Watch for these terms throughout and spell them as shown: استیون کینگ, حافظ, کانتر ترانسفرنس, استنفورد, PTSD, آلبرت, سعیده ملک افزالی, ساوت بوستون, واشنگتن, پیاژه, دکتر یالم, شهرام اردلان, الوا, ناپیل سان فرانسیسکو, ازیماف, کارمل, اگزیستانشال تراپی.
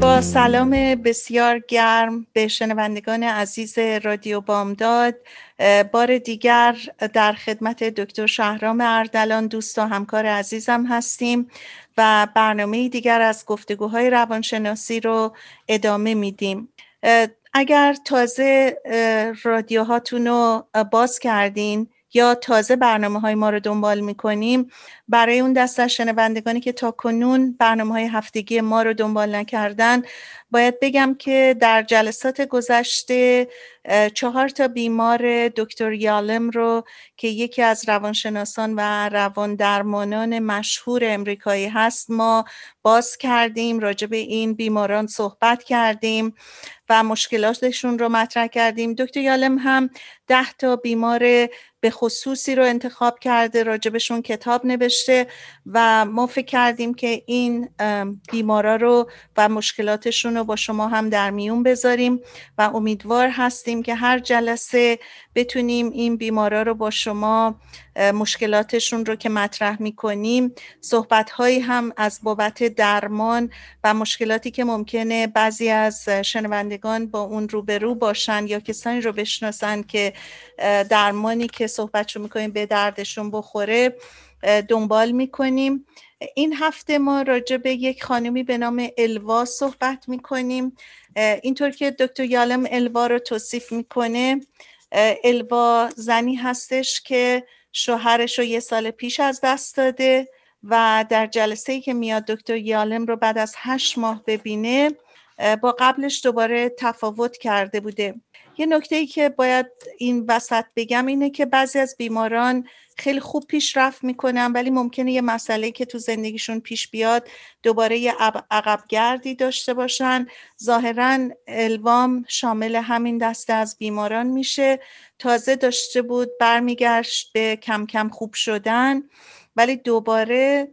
با سلام بسیار گرم به شنوندگان عزیز رادیو بامداد، بار دیگر در خدمت دکتر شهرام اردلان دوست و همکار عزیزم هستیم و برنامه دیگر از گفتگوهای روانشناسی رو ادامه میدیم. اگر تازه رادیوهاتون رو باز کردین یا تازه برنامه‌های ما رو دنبال می‌کنیم، برای اون دسته از شنوندگانی که تاکنون برنامه‌های هفتگی ما رو دنبال نکردن، باید بگم که در جلسات گذشته 4 بیمار دکتر یالم رو که یکی از روانشناسان و رواندرمانان مشهور امریکایی هست ما باز کردیم، راجع به این بیماران صحبت کردیم و مشکلاتشون رو مطرح کردیم. دکتر یالم هم 10 بیمار به خصوصی رو انتخاب کرده، راجبشون کتاب نوشته و ما فکر کردیم که این بیمارا رو و مشکلاتشون رو با شما هم در میون بذاریم و امیدوار هستیم که هر جلسه بتونیم این بیمارا رو با شما، مشکلاتشون رو که مطرح می‌کنیم، صحبت‌هایی هم از بابت درمان و مشکلاتی که ممکنه بعضی از شنوندگان با اون روبرو باشن یا کسانی رو بشناسن که درمانی که صحبتشو می‌کنیم به دردشون بخوره، دنبال می‌کنیم. این هفته ما راجع به یک خانمی به نام الوا صحبت می‌کنیم. اینطور که دکتر یالم الوا رو توصیف می‌کنه، الوا زنی هستش که شوهرش رو 1 سال پیش از دست داده و در جلسه‌ای که میاد دکتر یالم رو بعد از 8 ماه ببینه، با قبلش دوباره تفاوت کرده بوده. یه نکته‌ای که باید این وسط بگم اینه که بعضی از بیماران خیلی خوب پیشرفت میکنن، ولی ممکنه یه مسئله که تو زندگیشون پیش بیاد دوباره یه عقبگردی داشته باشن. ظاهراً الوام شامل همین دسته از بیماران میشه. تازه داشته بود برمیگشت به کم کم خوب شدن، ولی دوباره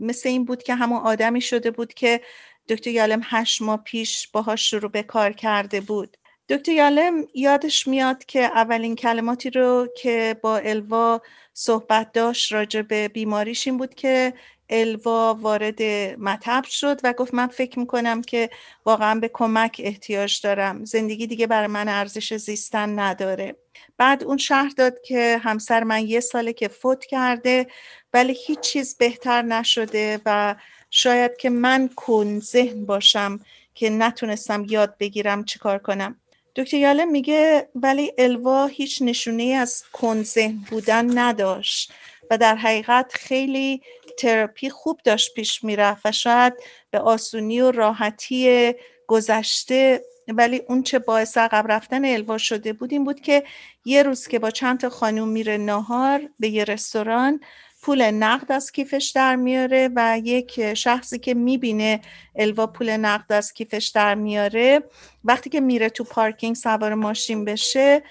مثل این بود که همون آدمی شده بود که دکتر یالم 8 ماه پیش باهاش شروع به کار کرده بود. دکتر یالم یادش میاد که اولین کلماتی رو که با الوا صحبت داشت راجع به بیماریش این بود که الوا وارد مطب شد و گفت من فکر میکنم که واقعا به کمک احتیاج دارم، زندگی دیگه برای من ارزش زیستن نداره. بعد اون شرح داد که همسر من 1 ساله که فوت کرده، ولی هیچ چیز بهتر نشده و شاید که من کن ذهن باشم که نتونستم یاد بگیرم چی کار کنم. دکتر یالم میگه ولی الوا هیچ نشونه از کنذهن بودن نداشت و در حقیقت خیلی تراپی خوب داشت پیش میرفت و شاید به آسونی و راحتی گذشته، ولی اون چه باعث عقب رفتن الوا شده بود این بود که یه روز که با چند تا خانوم میره ناهار به یه رستوران، پول نقد از کیفش در میاره و یک شخصی که میبینه الوا پول نقد از کیفش در میاره، وقتی که میره تو پارکینگ سوار ماشین بشه،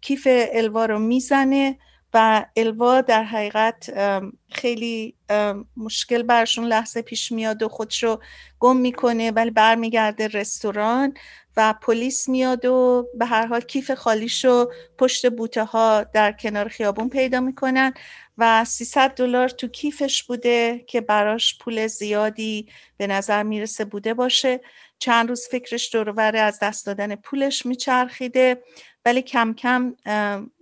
کیف الوا رو میزنه و الوا در حقیقت خیلی مشکل برشون لحظه پیش میاد و خودشو گم میکنه، ولی برمیگرده رستوران و پلیس میاد و به هر حال کیف خالیشو پشت بوته ها در کنار خیابون پیدا میکنن و $300 تو کیفش بوده که براش پول زیادی به نظر میرسه بوده باشه. چند روز فکرش دورور از دست دادن پولش میچرخیده، ولی کم کم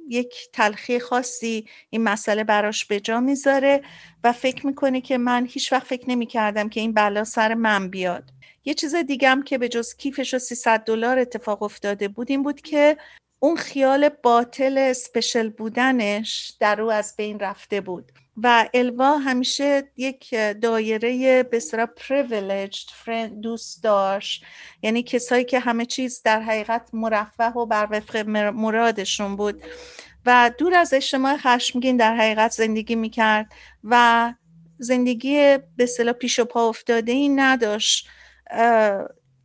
یک تلخی خاصی این مسئله براش به جا میذاره و فکر میکنه که من هیچ وقت فکر نمیکردم که این بلا سر من بیاد. یه چیز دیگم که به جز کیفش و $300 اتفاق افتاده بود این بود که اون خیال باطل اسپشل بودنش در او از بین رفته بود و الوا همیشه یک دایره به اصطلاح privileged friend دوست داشت، یعنی کسایی که همه چیز در حقیقت مرفه و بر وفق مرادشون بود و دور از اجتماع خشمگین در حقیقت زندگی میکرد و زندگی به اصطلاح پیش و پا افتاده ای نداشت.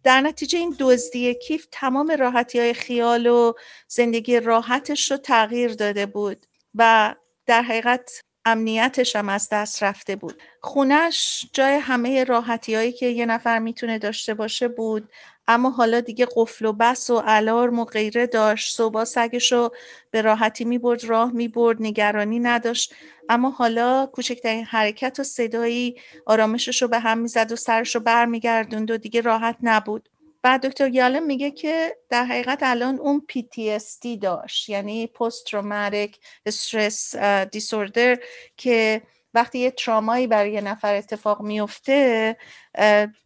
در نتیجه این دزدی کیف تمام راحتی‌های خیال و زندگی راحتش رو تغییر داده بود و در حقیقت امنیتش هم از دست رفته بود. خونش جای همه راحتی‌هایی که یه نفر میتونه داشته باشه بود، اما حالا دیگه قفل و بس و الارم و غیره داشت. صبح سگشو به راحتی میبرد، راه میبرد، نگرانی نداشت، اما حالا کوچکترین حرکت و صدایی آرامششو به هم میزد و سرشو بر میگردوند و دیگه راحت نبود. بعد دکتر یالم میگه که در حقیقت الان اون PTSD داشت، یعنی پست تروماتیک استرس دیسوردر، که وقتی یه ترامایی برای یه نفر اتفاق میفته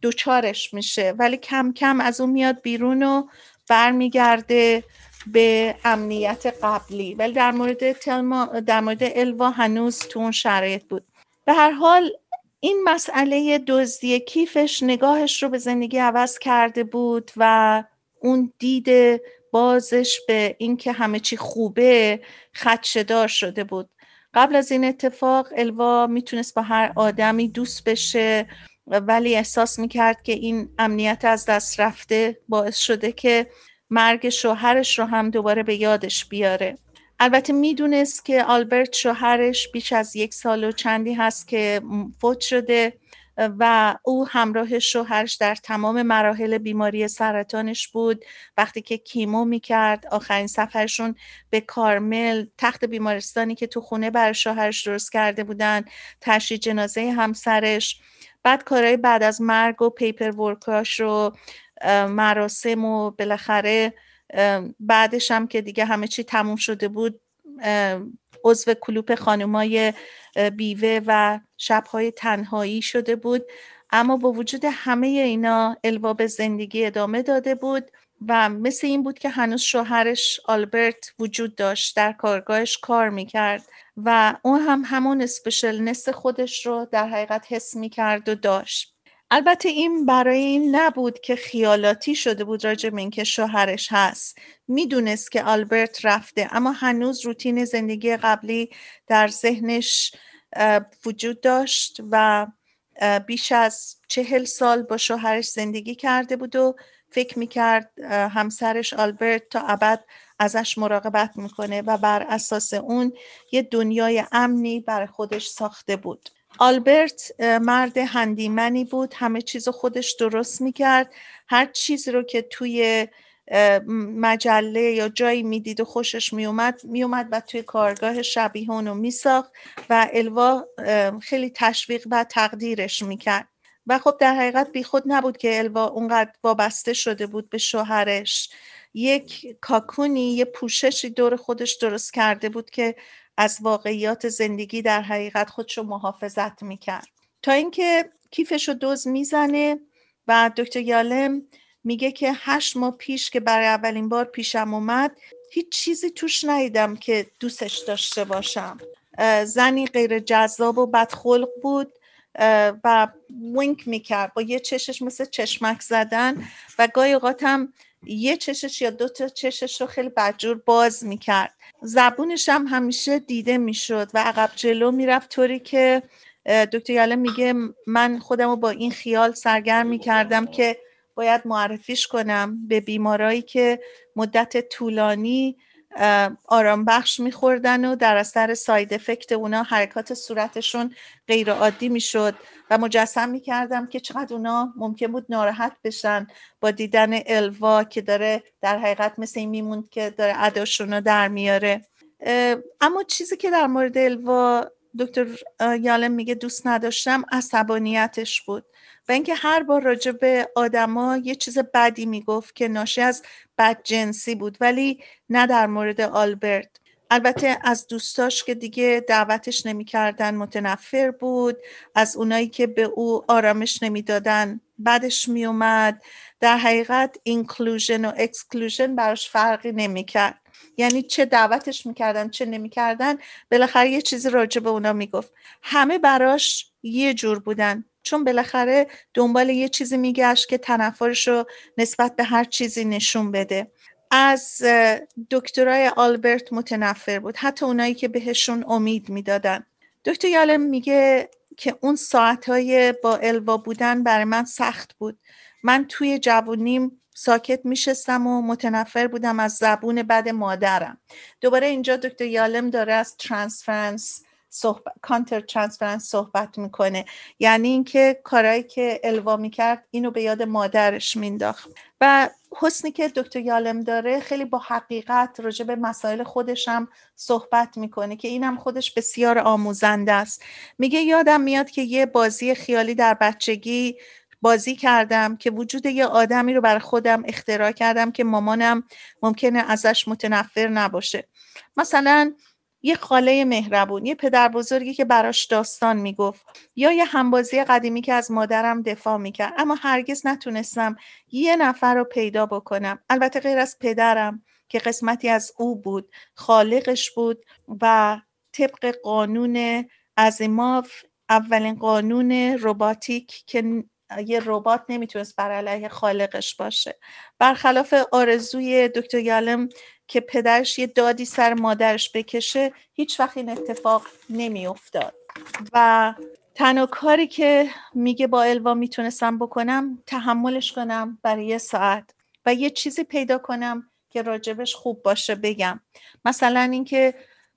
دوچارش میشه، ولی کم کم از اون میاد بیرون و برمیگرده به امنیت قبلی. ولی در مورد الوا هنوز تو اون شرایط بود. به هر حال این مسئله دزدی کیفش نگاهش رو به زندگی عوض کرده بود و اون دید بازش به اینکه همه چی خوبه خدشه‌دار شده بود. قبل از این اتفاق الوا میتونست با هر آدمی دوست بشه، ولی احساس میکرد که این امنیت از دست رفته باعث شده که مرگ شوهرش رو هم دوباره به یادش بیاره. البته میدونست که آلبرت شوهرش بیش از 1 سال و چندی هست که فوت شده و او همراه شوهرش در تمام مراحل بیماری سرطانش بود. وقتی که کیمو میکرد، آخرین سفرشون به کارمل، تخت بیمارستانی که تو خونه برای شوهرش درست کرده بودن، تشییع جنازه همسرش، بعد کارهای بعد از مرگ و پیپر ورکاش رو، مراسم و بالاخره بعدش هم که دیگه همه چی تموم شده بود، عضو کلوپ خانمای بیوه و شب‌های تنهایی شده بود. اما با وجود همه اینا الوا به زندگی ادامه داده بود و مثل این بود که هنوز شوهرش آلبرت وجود داشت، در کارگاهش کار میکرد و اون هم همون اسپشلنس خودش رو در حقیقت حس میکرد و داشت. البته این برای این نبود که خیالاتی شده بود راجع به اینکه شوهرش هست. میدونست که آلبرت رفته، اما هنوز روتین زندگی قبلی در ذهنش وجود داشت و بیش از 40 سال با شوهرش زندگی کرده بود و فکر میکرد همسرش آلبرت تا ابد ازش مراقبت میکنه و بر اساس اون یه دنیای امنی برای خودش ساخته بود. آلبرت مرد هندیمنی بود، همه چیز رو خودش درست میکرد، هر چیزی رو که توی مجله یا جایی میدید و خوشش میومد و توی کارگاه شبیه اون رو میساخت و الوا خیلی تشویق و تقدیرش میکرد. و خب در حقیقت بیخود نبود که الوا اونقدر وابسته شده بود به شوهرش. یک کاکونی، یه پوششی دور خودش درست کرده بود که از واقعیات زندگی در حقیقت خودشو محافظت میکرد، تا اینکه کیفشو دزد میزنه و دکتر یالم میگه که 8 ماه پیش که برای اولین بار پیشم اومد هیچ چیزی توش ندیدم که دوستش داشته باشم. زنی غیر جذاب و بدخلق بود و وینک میکرد با یه چشش، مثل چشمک زدن، و گاهی اوقات هم یه چشش یا 2 تا چشش رو خیلی بدجور باز میکرد. زبونش هم همیشه دیده میشد و عقب جلو میرفت، طوری که دکتر یالم میگه من خودم رو با این خیال سرگرم میکردم که باید معرفیش کنم به بیمارایی که مدت طولانی آرام بخش میخوردن و در اثر ساید افکت اونا حرکات صورتشون غیر عادی میشد و مجسم میکردم که چقدر اونا ممکن بود ناراحت بشن با دیدن الوا که داره در حقیقت مثل این میموند که داره اداشون رو در میاره. اما چیزی که در مورد الوا دکتر یالم میگه دوست نداشتم عصبانیتش بود و اینکه هر بار راجع به آدما یه چیز بدی میگفت که ناشی از بدجنسی بود، ولی نه در مورد آلبرت. البته از دوستاش که دیگه دعوتش نمی‌کردن متنفر بود، از اونایی که به او آرامش نمی‌دادن بدش میومد. در حقیقت اینکلوژن و اکسکلوژن براش فرقی نمی‌کرد، یعنی چه دعوتش می‌کردن چه نمی‌کردن بالاخره یه چیزی راجع به اونا میگفت. همه براش یه جور بودن، چون بالاخره دنبال یه چیزی میگشت که تنفرش رو نسبت به هر چیزی نشون بده. از دکترای آلبرت متنفر بود، حتی اونایی که بهشون امید میدادن. دکتر یالم میگه که اون ساعتهای با الوا بودن برای من سخت بود. من توی جوونیم ساکت میشستم و متنفر بودم از زبون بد مادرم. دوباره اینجا دکتر یالم داره از کانتر ترانسفرنس صحبت میکنه، یعنی اینکه کارایی که الوا میکرد اینو به یاد مادرش مینداخت. و حسنی که دکتر یالم داره خیلی با حقیقت راجع به مسائل خودش هم صحبت میکنه که اینم خودش بسیار آموزنده است. میگه یادم میاد که یه بازی خیالی در بچگی بازی کردم که وجود یه آدمی رو بر خودم اختراع کردم که مامانم ممکنه ازش متنفر نباشه. مثلا یه خاله مهربون، یه پدر بزرگی که براش داستان میگفت، یا یه همبازی قدیمی که از مادرم دفاع میکرد. اما هرگز نتونستم یه نفر رو پیدا بکنم، البته غیر از پدرم که قسمتی از او بود، خالقش بود و طبق قانون ازیماف، اولین قانون رباتیک، که یه ربات نمیتونست بر علیه خالقش باشه. برخلاف آرزوی دکتر یالم که پدرش یه دادی سر مادرش بکشه، هیچ وقت این اتفاق نمی افتاد. و تنها کاری که میگه با الوا میتونستم بکنم تحملش کنم برای یه ساعت و یه چیزی پیدا کنم که راجبش خوب باشه بگم. مثلا اینکه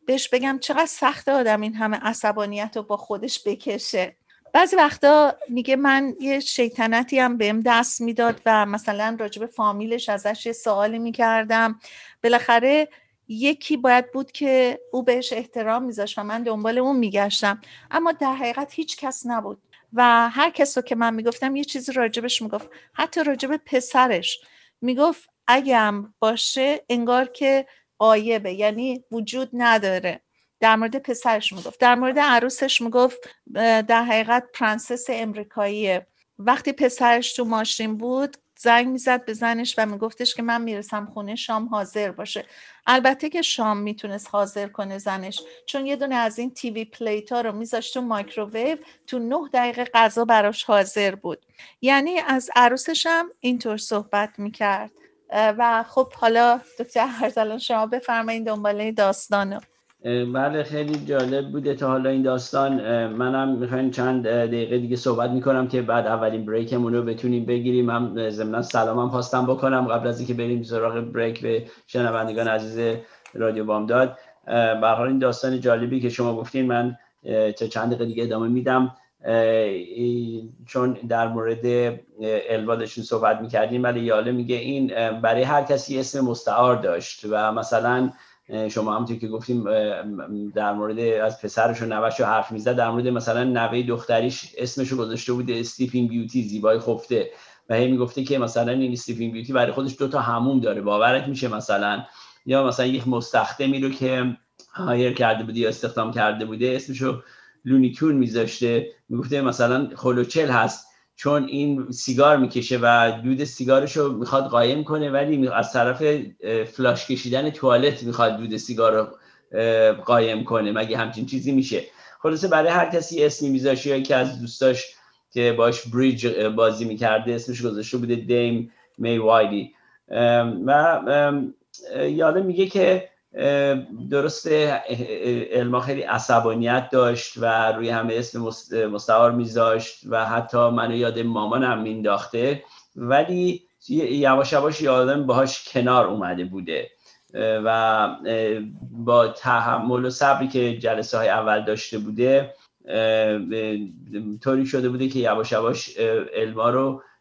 بهش بگم چقدر سخت آدم این همه عصبانیت رو با خودش بکشه. بعضی وقتا میگه من یه شیطنتی هم بهم دست میداد و مثلا راجب فامیلش ازش یه سوالی میکردم. بالاخره یکی باید بود که او بهش احترام میذاشت و من دنبال اون میگشتم، اما در حقیقت هیچ کس نبود و هر کس رو که من میگفتم یه چیزی راجبش میگفت. حتی راجب پسرش میگفت اگم باشه انگار که غایبه، یعنی وجود نداره. در مورد پسرش میگفت، در مورد عروسش میگفت در حقیقت پرنسس امریکاییه. وقتی پسرش تو ماشین بود زنگ میزد به زنش و میگفتش که من میرسم خونه، شام حاضر باشه. البته که شام میتونست حاضر کنه زنش، چون یه دونه از این تیوی پلیتا رو میذاشت تو مایکروویو، تو 9 دقیقه غذا براش حاضر بود. یعنی از عروسش هم اینطور صحبت میکرد. و خب حالا دکتر اردلان شما بفرمایید دنباله داستانو. بله خیلی جالب بوده تا حالا این داستان. منم میخواین چند دقیقه دیگه صحبت میکنم که بعد اولین بریکمون رو بتونیم بگیریم. هم ضمن سلامم خواستم بکنم قبل از اینکه بریم سراغ بریک به شنوندگان عزیز رادیو بامداد. به هر حال این داستان جالبی که شما گفتین من تا چند دقیقه دیگه ادامه میدم، چون در مورد الوادشون صحبت میکردیم. ولی یاله میگه این برای هر کسی اسم مستعار داشت و مثلا شما همونطور که گفتیم در مورد از پسرش و نوه‌ش حرف میزد، در مورد مثلا نوه دختریش اسمشو گذاشته بوده استیپینگ بیوتی، زیبای خفته، و هی میگفته که مثلا این استیپینگ بیوتی برای خودش 2 تا حموم داره، باورت میشه؟ مثلا یا مثلا یک مستخدمی رو که هایر کرده بوده یا استخدام کرده بوده اسمشو لونیتون میذاشته، میگفته مثلا خلوچل هست چون این سیگار میکشه و دود سیگارشو میخواد قایم کنه، ولی از طرف فلاش کشیدن توالت میخواد دود سیگارو قایم کنه. مگه همچین چیزی میشه؟ خلاصه برای هر کسی اسمی میذاشه. یا که از دوستاش که باش بریج بازی میکرده اسمش گذاشته بوده دیم می وایدی. و یادم میگه که درسته الما خیلی عصبانیت داشت و روی همه اسم مستعار میذاشت و حتی منو یاد مامانم مینداخته، ولی یواش یواش یادم باهاش کنار اومده بوده و با تحمل و صبری که جلسه های اول داشته بوده طوری شده بوده که یواش یواش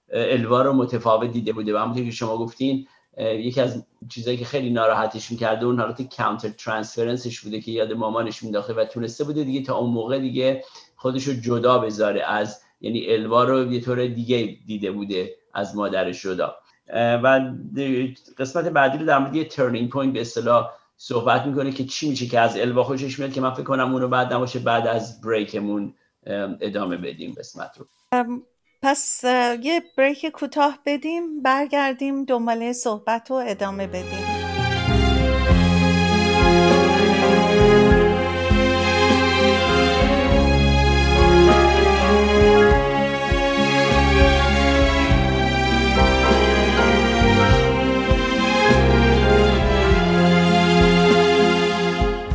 الوا رو متفاوت دیده بوده. و همونطور که شما گفتین یکی از چیزایی که خیلی ناراحتش میکرده اون حالت کانتر ترانسفرنسش بوده که یاد مامانش مینداخته و تونسته بوده دیگه تا اون موقع دیگه خودشو جدا بذاره از، یعنی الوا رو یه طور دیگه دیده بوده از مادرش جدا. و قسمت بعدی رو در مورد یه ترنینگ پوینت به اصطلاح صحبت میکنه که چی میشه که از الوا خوشش میاد، که من فکر کنم اون رو بعد نباشه بعد از بریکمون ادامه بدیم قسمت رو. پس یه بریک کوتاه بدیم، برگردیم دنباله صحبت رو ادامه بدیم.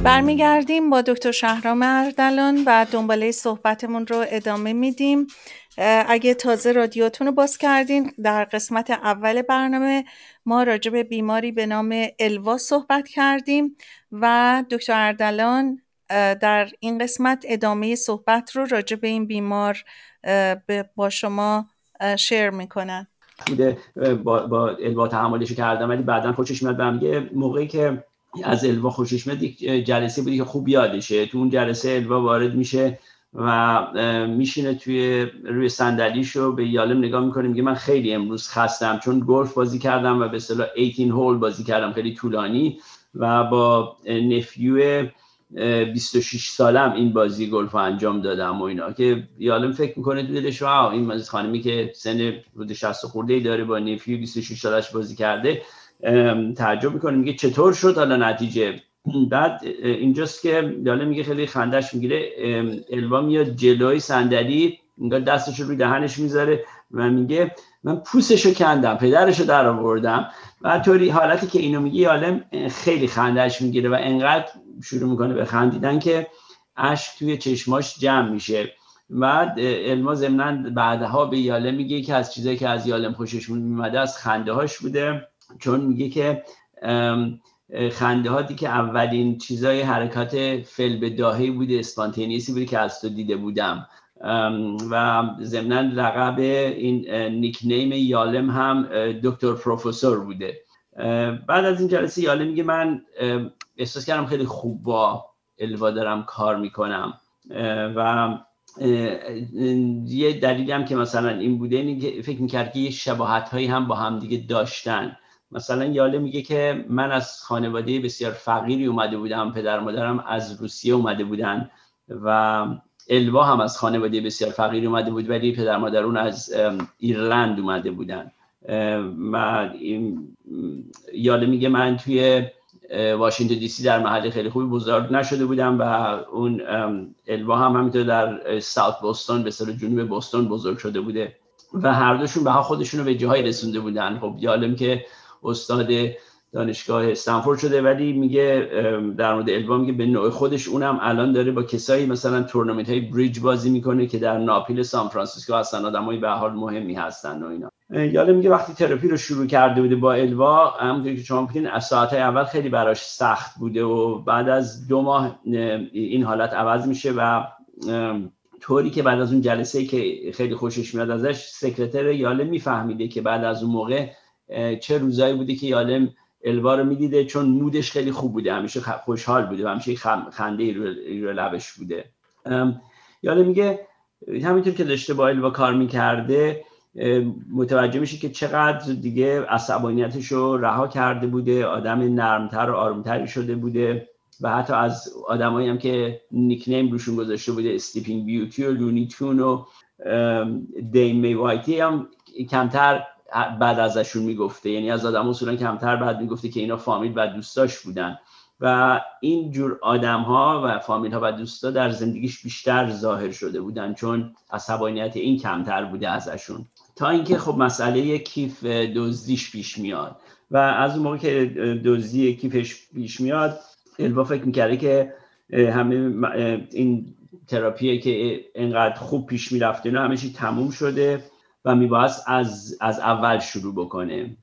برمیگردیم با دکتر شهرام اردلان و دنباله صحبتمون رو ادامه میدیم. اگه تازه رادیوتون رو باز کردین، در قسمت اول برنامه ما راجع به بیماری به نام الوا صحبت کردیم و دکتر اردلان در این قسمت ادامه صحبت رو راجع به این بیمار با شما شیر میکنن. با الوا تعاملش کردم، ولی بعداً خوشش میاد. بهم یه موقعی که از الوا خوشش میاد جلسه بودی که خوب یادشه. تو اون جلسه الوا وارد میشه و میشینه روی صندلیشو به یالم نگاه میکنه، میگه من خیلی امروز خستم چون گلف بازی کردم و به اصطلاح 18 هول بازی کردم خیلی طولانی و با نفیو 26 سالم این بازی گلف انجام دادم و اینا، که یالم فکر میکنه تو دلش واو این مریض خانمی که سن حدود 60 خورده‌ای داره با نفیو 26 سالش بازی کرده، تعجب میکنه میگه چطور شد حالا نتیجه. بعد اینجاست که یالم میگه خیلی خندش میگیره، الوا میاد جلوی صندلی، انگار دستش رو روی دهنش میذاره و میگه من پوستشو کندم، پدرشو در آوردم. بعد طوری حالتی که اینو میگه یالم خیلی خندش میگیره و انقدر شروع میکنه به خندیدن که اشک توی چشماش جمع میشه. بعد الوا ضمناً بعدها به یالم میگه که از چیزایی که از یالم خوشش میومده از خنده هاش بوده، چون میگه که خنده هایی که اولین چیزای حرکات فعل بداهی بوده، اسپانتینیسی بوده که از تو دیده بودم. و ضمناً لقب این نیکنیم یالم هم دکتر پروفسور بوده. بعد از این جلسه یالم میگه من احساس کردم خیلی خوب با الوا دارم کار میکنم و یه دلیلی هم که مثلا این بوده اینه که فکر میکرد که یه شباهت هایی هم با هم دیگه داشتن. مثلا یالم میگه که من از خانواده بسیار فقیری اومده بودم، پدر مادرم از روسیه اومده بودن و الوا هم از خانواده بسیار فقیری اومده بود، ولی پدر مادر اون از ایرلند اومده بودن. و یالم میگه من توی واشنگتن دی سی در محل خیلی خوبی بزرگ نشده بودم و اون الوا هم همینطور در ساوت بوستون به سر جنوب بوستون بزرگ شده بوده و هر دوشون به خودشون رو به جاهای رسونده بودن. خب یالم که استاد دانشگاه استنفورد شده، ولی میگه در مورد الوا میگه به نوع خودش اونم الان داره با کسایی مثلا تورنمنت های بریج بازی میکنه که در ناپیل سان فرانسیسکو هستن، آدمای به حال مهمی هستن و اینا. یالم میگه وقتی تراپی رو شروع کرده بوده با الوا، همونطور که شما میگین از ساعت‌های اول خیلی براش سخت بوده و بعد از 2 ماه این حالت عوض میشه و طوری که بعد از اون جلسه که خیلی خوشش میاد ازش، سکرتر یالم میفهمیده که بعد از اون موقع چه روزایی بوده که یالم الوا رو میدیده، چون مودش خیلی خوب بوده، همیشه خوشحال بوده و همیشه خنده رو لبش بوده. یالم میگه همینطور که داشته با الوا کار میکرده متوجه میشه که چقدر دیگه عصبانیتش رو رها کرده بوده، آدم نرمتر و آرومتری شده بوده و حتی از آدمایی هم که نیکنیم روشون گذاشته بوده، استیپینگ بیوتی و لونیتون و دیم میوایتی هم کمتر بعد ازشون میگفته، یعنی از آدم اصولا کمتر بعد میگفته که اینا فامیل و دوستاش بودن و این جور آدم ها و فامیل ها و دوستا در زندگیش بیشتر ظاهر شده بودن، چون عصبانیت این کمتر بوده ازشون. تا اینکه خب مسئله کیف دزدیش پیش میاد و از اون موقع که دزدی کیفش پیش میاد، الوا فکر میکرده که همه این تراپیه که انقدر خوب پیش میرفته اینا همه چی تموم شده و میباید از اول شروع بکنه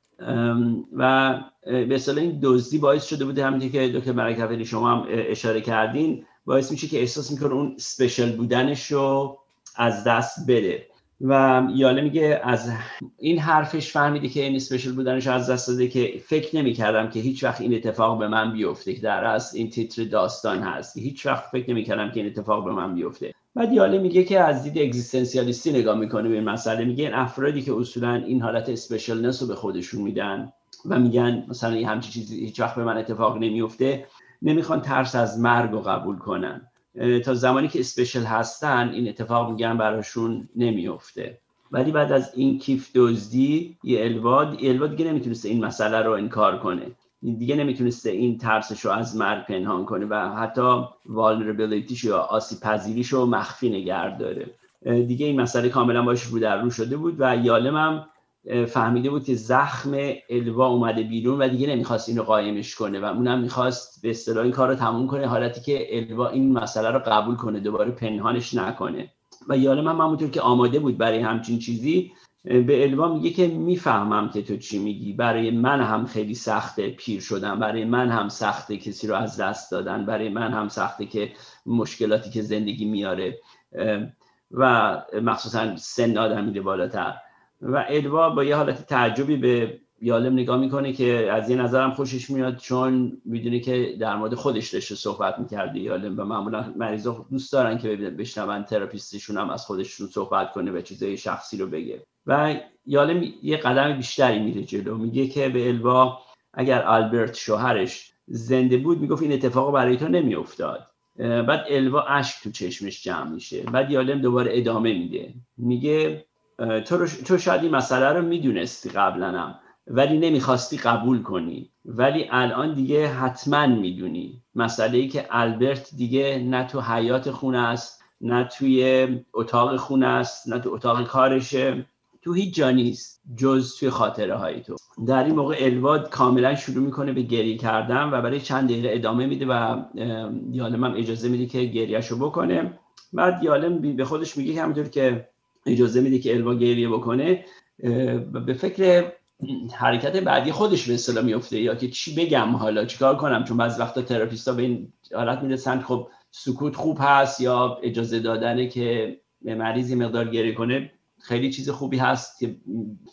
و به اصطلاح این دزدی باعث شده بوده، همونطور که دکتر ملک افزالی شما هم اشاره کردین، باعث میشه که احساس میکنه اون اسپشیال بودنش رو از دست بده و یالم میگه از این حرفش فهمیده که این اسپشیال بودنش از دست داده که فکر نمیکردم که هیچ وقت این اتفاق به من بیفته، که در اصل این تیتر داستان هست، هیچ وقت فکر نمیکردم که این اتفاق به من بیفته. بعد یالم میگه که از دید اگزیستانسیالیستی نگاه میکنه به این مسئله، میگه این افرادی که اصولا این حالت اسپشیالنس رو به خودشون میدن و میگن مثلا این همچین چیزی هیچ وقت به من اتفاق نمیفته، نمیخوان ترس از مرگ رو قبول کنن، تا زمانی که اسپشیال هستن این اتفاق میگن براشون نمیفته. ولی بعد از این کیف دزدی یه الوا دیگه نمیتونسته این مسئله رو انکار کنه، دیگه نمیتونسته این ترسش رو از مرگ پنهان کنه و حتی والنربیلیتیش یا آسیب پذیریش رو مخفی نگه داره، دیگه این مسئله کاملا باش رو در رو شده بود و یالم هم فهمیده بود که زخم الوا اومده بیرون و دیگه نمیخواست اینو قایمش کنه و اونم میخواست به اصطلاح این کار رو تموم کنه، حالتی که الوا این مسئله رو قبول کنه، دوباره پنهانش نکنه. و یالم هم همونطور که آماده بود برای همچین چیزی به الوا میگه که میفهمم که تو چی میگی، برای من هم خیلی سخته پیر شدن، برای من هم سخته کسی رو از دست دادن، برای من هم سخته که مشکلاتی که زندگی میاره و مخصوصا سن آدم میره بالاتر. و الوا با یه حالت تعجبی به یالم نگاه میکنه که از این نظرم خوشش میاد، چون میدونه که در مورد خودش داشته صحبت میکرده یالم و معمولا مریضا دوست دارن که بشنون تراپیستشون هم از خودشون صحبت کنه و چیزای شخصی رو بگه. و یالم یه قدم بیشتری میره جلو، میگه که به الوا اگر آلبرت شوهرش زنده بود میگفت این اتفاق برای تو نمیافتاد. بعد الوا اشک تو چشمش جمع میشه. بعد یالم دوباره ادامه میده، میگه تو شاید این مسئله رو میدونستی قبلنم ولی نمیخواستی قبول کنی، ولی الان دیگه حتما میدونی. مسئله ای که آلبرت دیگه نه تو حیات خونه است، نه توی اتاق خونه است، نه تو اتاق کارشه، تو هیچ جا نیست جز توی خاطره های تو. در این موقع الوا کاملا شروع میکنه به گریه کردن و برای چند دقیقه ادامه میده و یالم هم اجازه میده که گریه‌شو بکنه. بعد یالم به خودش میگه که همونطور که اجازه میده که الوا گریه بکنه به فکر حرکت بعدی خودش به اصطلاح میفته، یا که چی بگم حالا چیکار کنم، چون بعضی وقتا تراپیستا به این حالت میرسن خب سکوت خوب هست یا اجازه دادنه که مریضی مقدار گریه کنه خیلی چیز خوبی هست که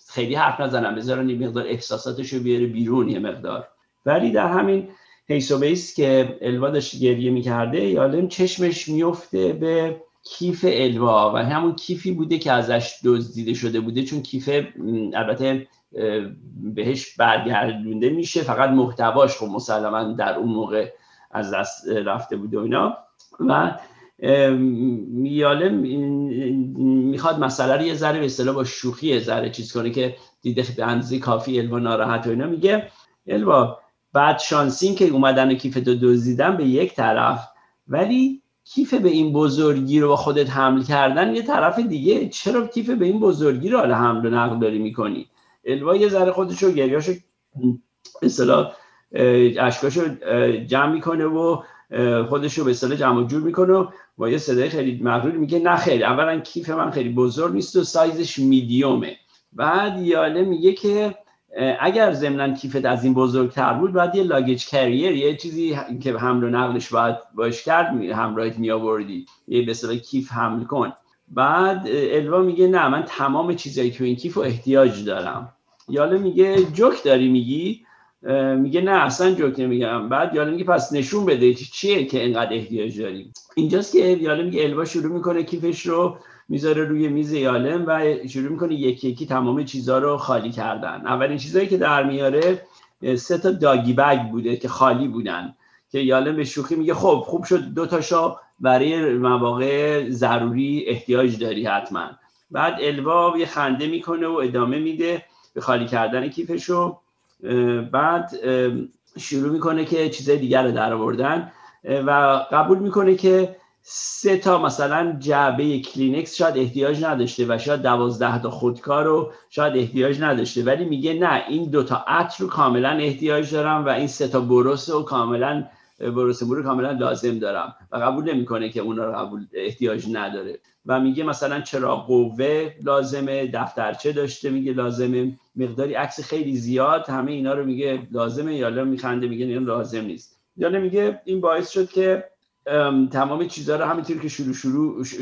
خیلی حرف نزنم، بذارن یه مقدار احساساتشو بیاره بیرون یه مقدار. ولی در همین هیس و بیس که الوا داشت گریه میکرده یالم چشمش میفته به کیف الوا و همون کیفی بوده که ازش دزدیده شده بوده، چون کیف البته بهش برگردونده میشه، فقط محتواش خب مسلما در اون موقع از دست رفته بوده اینا. و یالم میخواد مسئله رو یه ذره به اصطلاح با شوخی یه ذره چیز کنه که دیده به اندازه کافی الوا ناراحت و اینا. میگه الوا بعد شانسین که اومدن کیف تو دزدیدن به یک طرف، ولی کیف به این بزرگی رو با خودت حمل کردن یه طرف دیگه، چرا کیف به این بزرگی رو حالا حمل و نقل داری میکنی؟ الوا یه ذره خودش رو گریه‌اش رو به اصطلاح اشکاش رو جمع میکنه و خودش رو به اصطلاح جمع و جور میکنه و با یه صدای خیلی مغرور میگه نه خیر، اولا کیف من خیلی بزرگ نیست و سایزش میدیومه. بعد یاله میگه که اگر ضمناً کیفت از این بزرگتر بود بعد یه لاگیج کریر، یه چیزی که حمل و نقلش باید باش کرد همراهت میآوردی، یه به اصطلاح کیف حمل کن. بعد الوا میگه نه من تمام چیزایی تو این کیف رو احتیاج دارم. یاله میگه جوک داری میگی؟ میگه نه اصلا جوک نمیگم. بعد یاله میگه پس نشون بده چیه که اینقدر احتیاج داری. اینجاست که یاله میگه الوا شروع میکنه کیفش رو میذاره روی میز یالم و شروع میکنه یکی یکی تمام چیزها رو خالی کردن. اولین چیزایی که در میاره 3 تا داگی بگ بوده که خالی بودن که یالم به شوخی میگه خب خوب شد، 2 تاشو برای مواقع ضروری احتیاج داری حتما. بعد الوا یه خنده میکنه و ادامه میده به خالی کردن کیفشو. بعد شروع میکنه که چیزای دیگر رو در آوردن و قبول میکنه که 3 تا مثلا جعبه کلینکس شاید احتیاج نداشته و شاید 12 تا خودکار رو شاید احتیاج نداشته، ولی میگه نه این 2 تا عطر رو کاملا احتیاج دارم و این 3 تا بروس رو کاملا کاملا لازم دارم و قبول نمیکنه که اونا رو احتیاج نداره. و میگه مثلا چراغ قوه لازمه، دفترچه داشته میگه لازمه، مقداری عکس خیلی زیاد، همه اینا رو میگه لازمه. یالا میخنده میگه اینا لازم نیست. یالا میگه این باعث شد که تمام چیزها رو همینطور که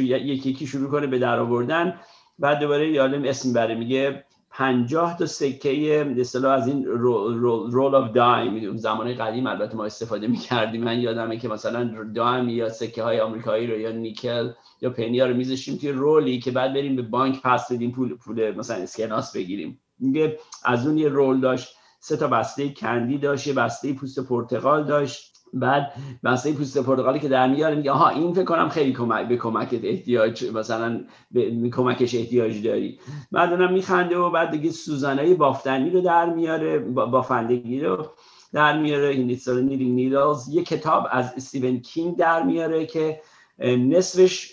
یکی شروع کنه به در آوردن. بعد دوباره یالم اسم بره، میگه 50 تا سکه به اصطلاح از این رول اف دایم، زمان قدیم البته ما استفاده می‌کردیم، من یادمه که مثلا دایم یا سکه های آمریکایی رو یا نیکل یا پنیا رو می‌ذاشتیم توی رولی که بعد بریم به بانک پس بدیم پول مثلا اسکناس بگیریم. میگه از اون یه رول داشت، 3 تا بسته کندی داشت، یه بسته پوست پرتقال داشت. بعد مثلا پوست پرتقالی که در میاره میگه آها این فکر کنم خیلی به کمکت احتیاج، مثلا به کمکش احتیاج داری. بعد اونم میخنده و بعد دیگه سوزنای بافتنی رو در میاره، بافندگی رو در میاره، این نیدلز، یه کتاب از استیون کینگ در میاره که نصفش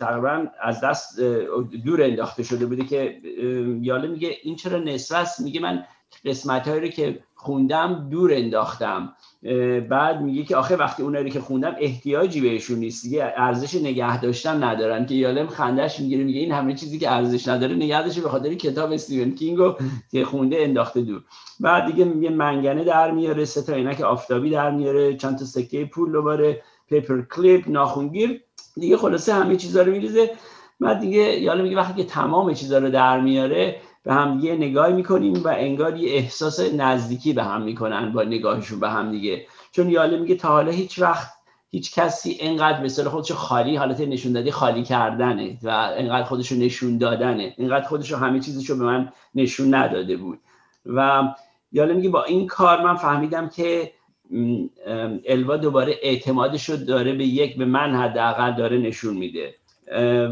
تقریبا از دست دور انداخته شده بوده که یاله میگه این چرا نصف است؟ میگه من قسمت هایی رو که خوندم دور انداختم. بعد میگه که آخه وقتی اونایی که خوندم احتیاجی بهشون نیست دیگه، ارزش نگه داشتن ندارن، که یالم خندش میگیره میگه این همه چیزی که ارزش نداره نگه داشته به خاطر کتاب استیون کینگو که خونده انداخته دور. بعد دیگه میگه منگنه در میاره، سه تا عینک آفتابی در میاره، چند تا سکه پول دوباره، پیپر کلیپ، ناخونگیر، دیگه خلاصه همه چیزا رو میریزه. بعد دیگه یالم میگه وقتی که تمام چیزا رو در میاره به هم یه نگاهی میکنیم و انگار یه احساس نزدیکی به هم میکنن با نگاهشون به هم دیگه، چون یاله میگه تا حالا هیچ وقت هیچ کسی انقدر مثل خودشو خالی، حالت نشون دادی خالی کردنه و انقدر خودشو نشون دادنه، انقدر خودشو همه چیزشو به من نشون نداده بود. و یاله میگه با این کار من فهمیدم که الوا دوباره اعتمادشو داره به یک، به من حداقل داره نشون میده،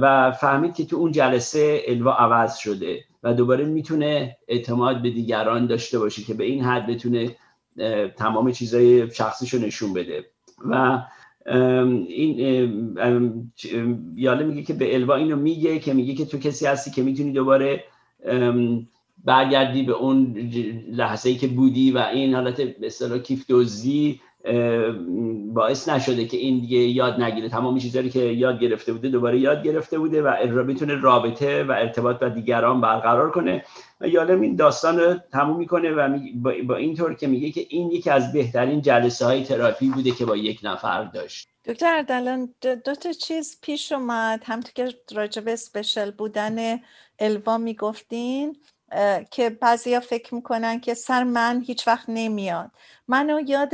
و فهمید که تو اون جلسه الوا عوض شده و دوباره میتونه اعتماد به دیگران داشته باشه که به این حد بتونه تمام چیزای شخصیشو نشون بده. و این یاله میگه که به الوا اینو میگه که میگه که تو کسی هستی که میتونی دوباره برگردی به اون لحظه‌ای که بودی و این حالت به اصطلاح کیف دوزی باعث نشده که این دیگه یاد نگیره، تمام چیزایی که یاد گرفته بوده دوباره یاد گرفته بوده و میتونه رابطه و ارتباط با دیگران برقرار کنه. و یالم این داستان رو تموم میکنه و با این طور که میگه که این یکی از بهترین جلسه های تراپی بوده که با یک نفر داشت. دکتر اردلان، دو تا چیز پیش اومد، هم تو که راجب اسپشیال بودن الوا میگفتین که بعضیا فکر میکنن که سر من هیچ وقت نمیاد. منو یاد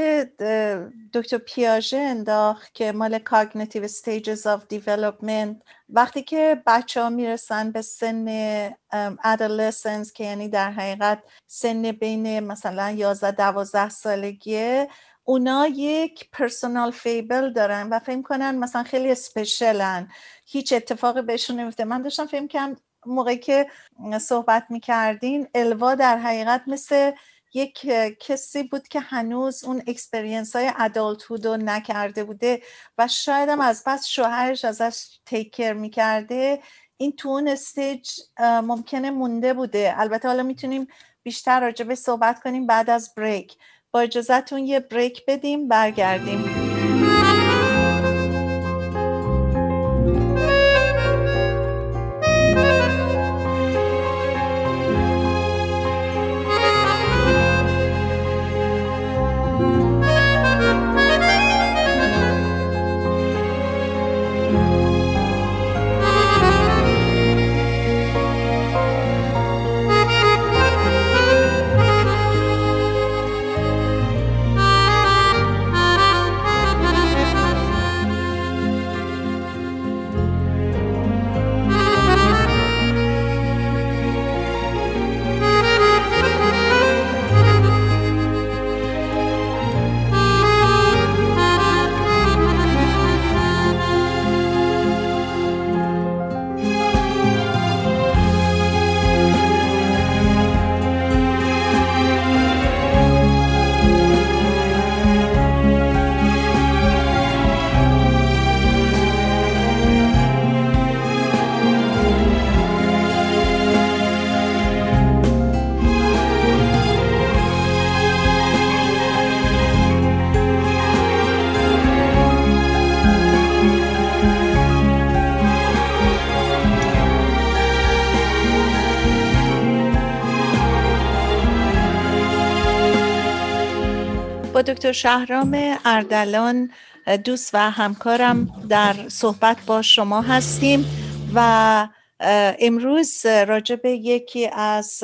دکتر پیاژه انداخت که مال Cognitive Stages of Development، وقتی که بچه ها میرسن به سن adolescence که یعنی در حقیقت سن بین مثلا 11-12 سالگیه، اونا یک پرسونال فیبل دارن و فهم کنن مثلا خیلی اسپشیالن، هیچ اتفاقی بهشون نمیفته. من داشتم فهم کنم موقعی که صحبت می‌کردین الوا در حقیقت مثل یک کسی بود که هنوز اون اکسپریانس‌های ادالت‌هود رو نکرده بوده و شاید هم از پس شوهرش ازش تیکر می‌کرده، این تو اون استیج ممکنه مونده بوده. البته حالا میتونیم بیشتر راجع به صحبت کنیم بعد از بریک. با اجازه‌تون یه بریک بدیم، برگردیم. دکتر شهرام اردلان دوست و همکارم در صحبت با شما هستیم و امروز راجع به یکی از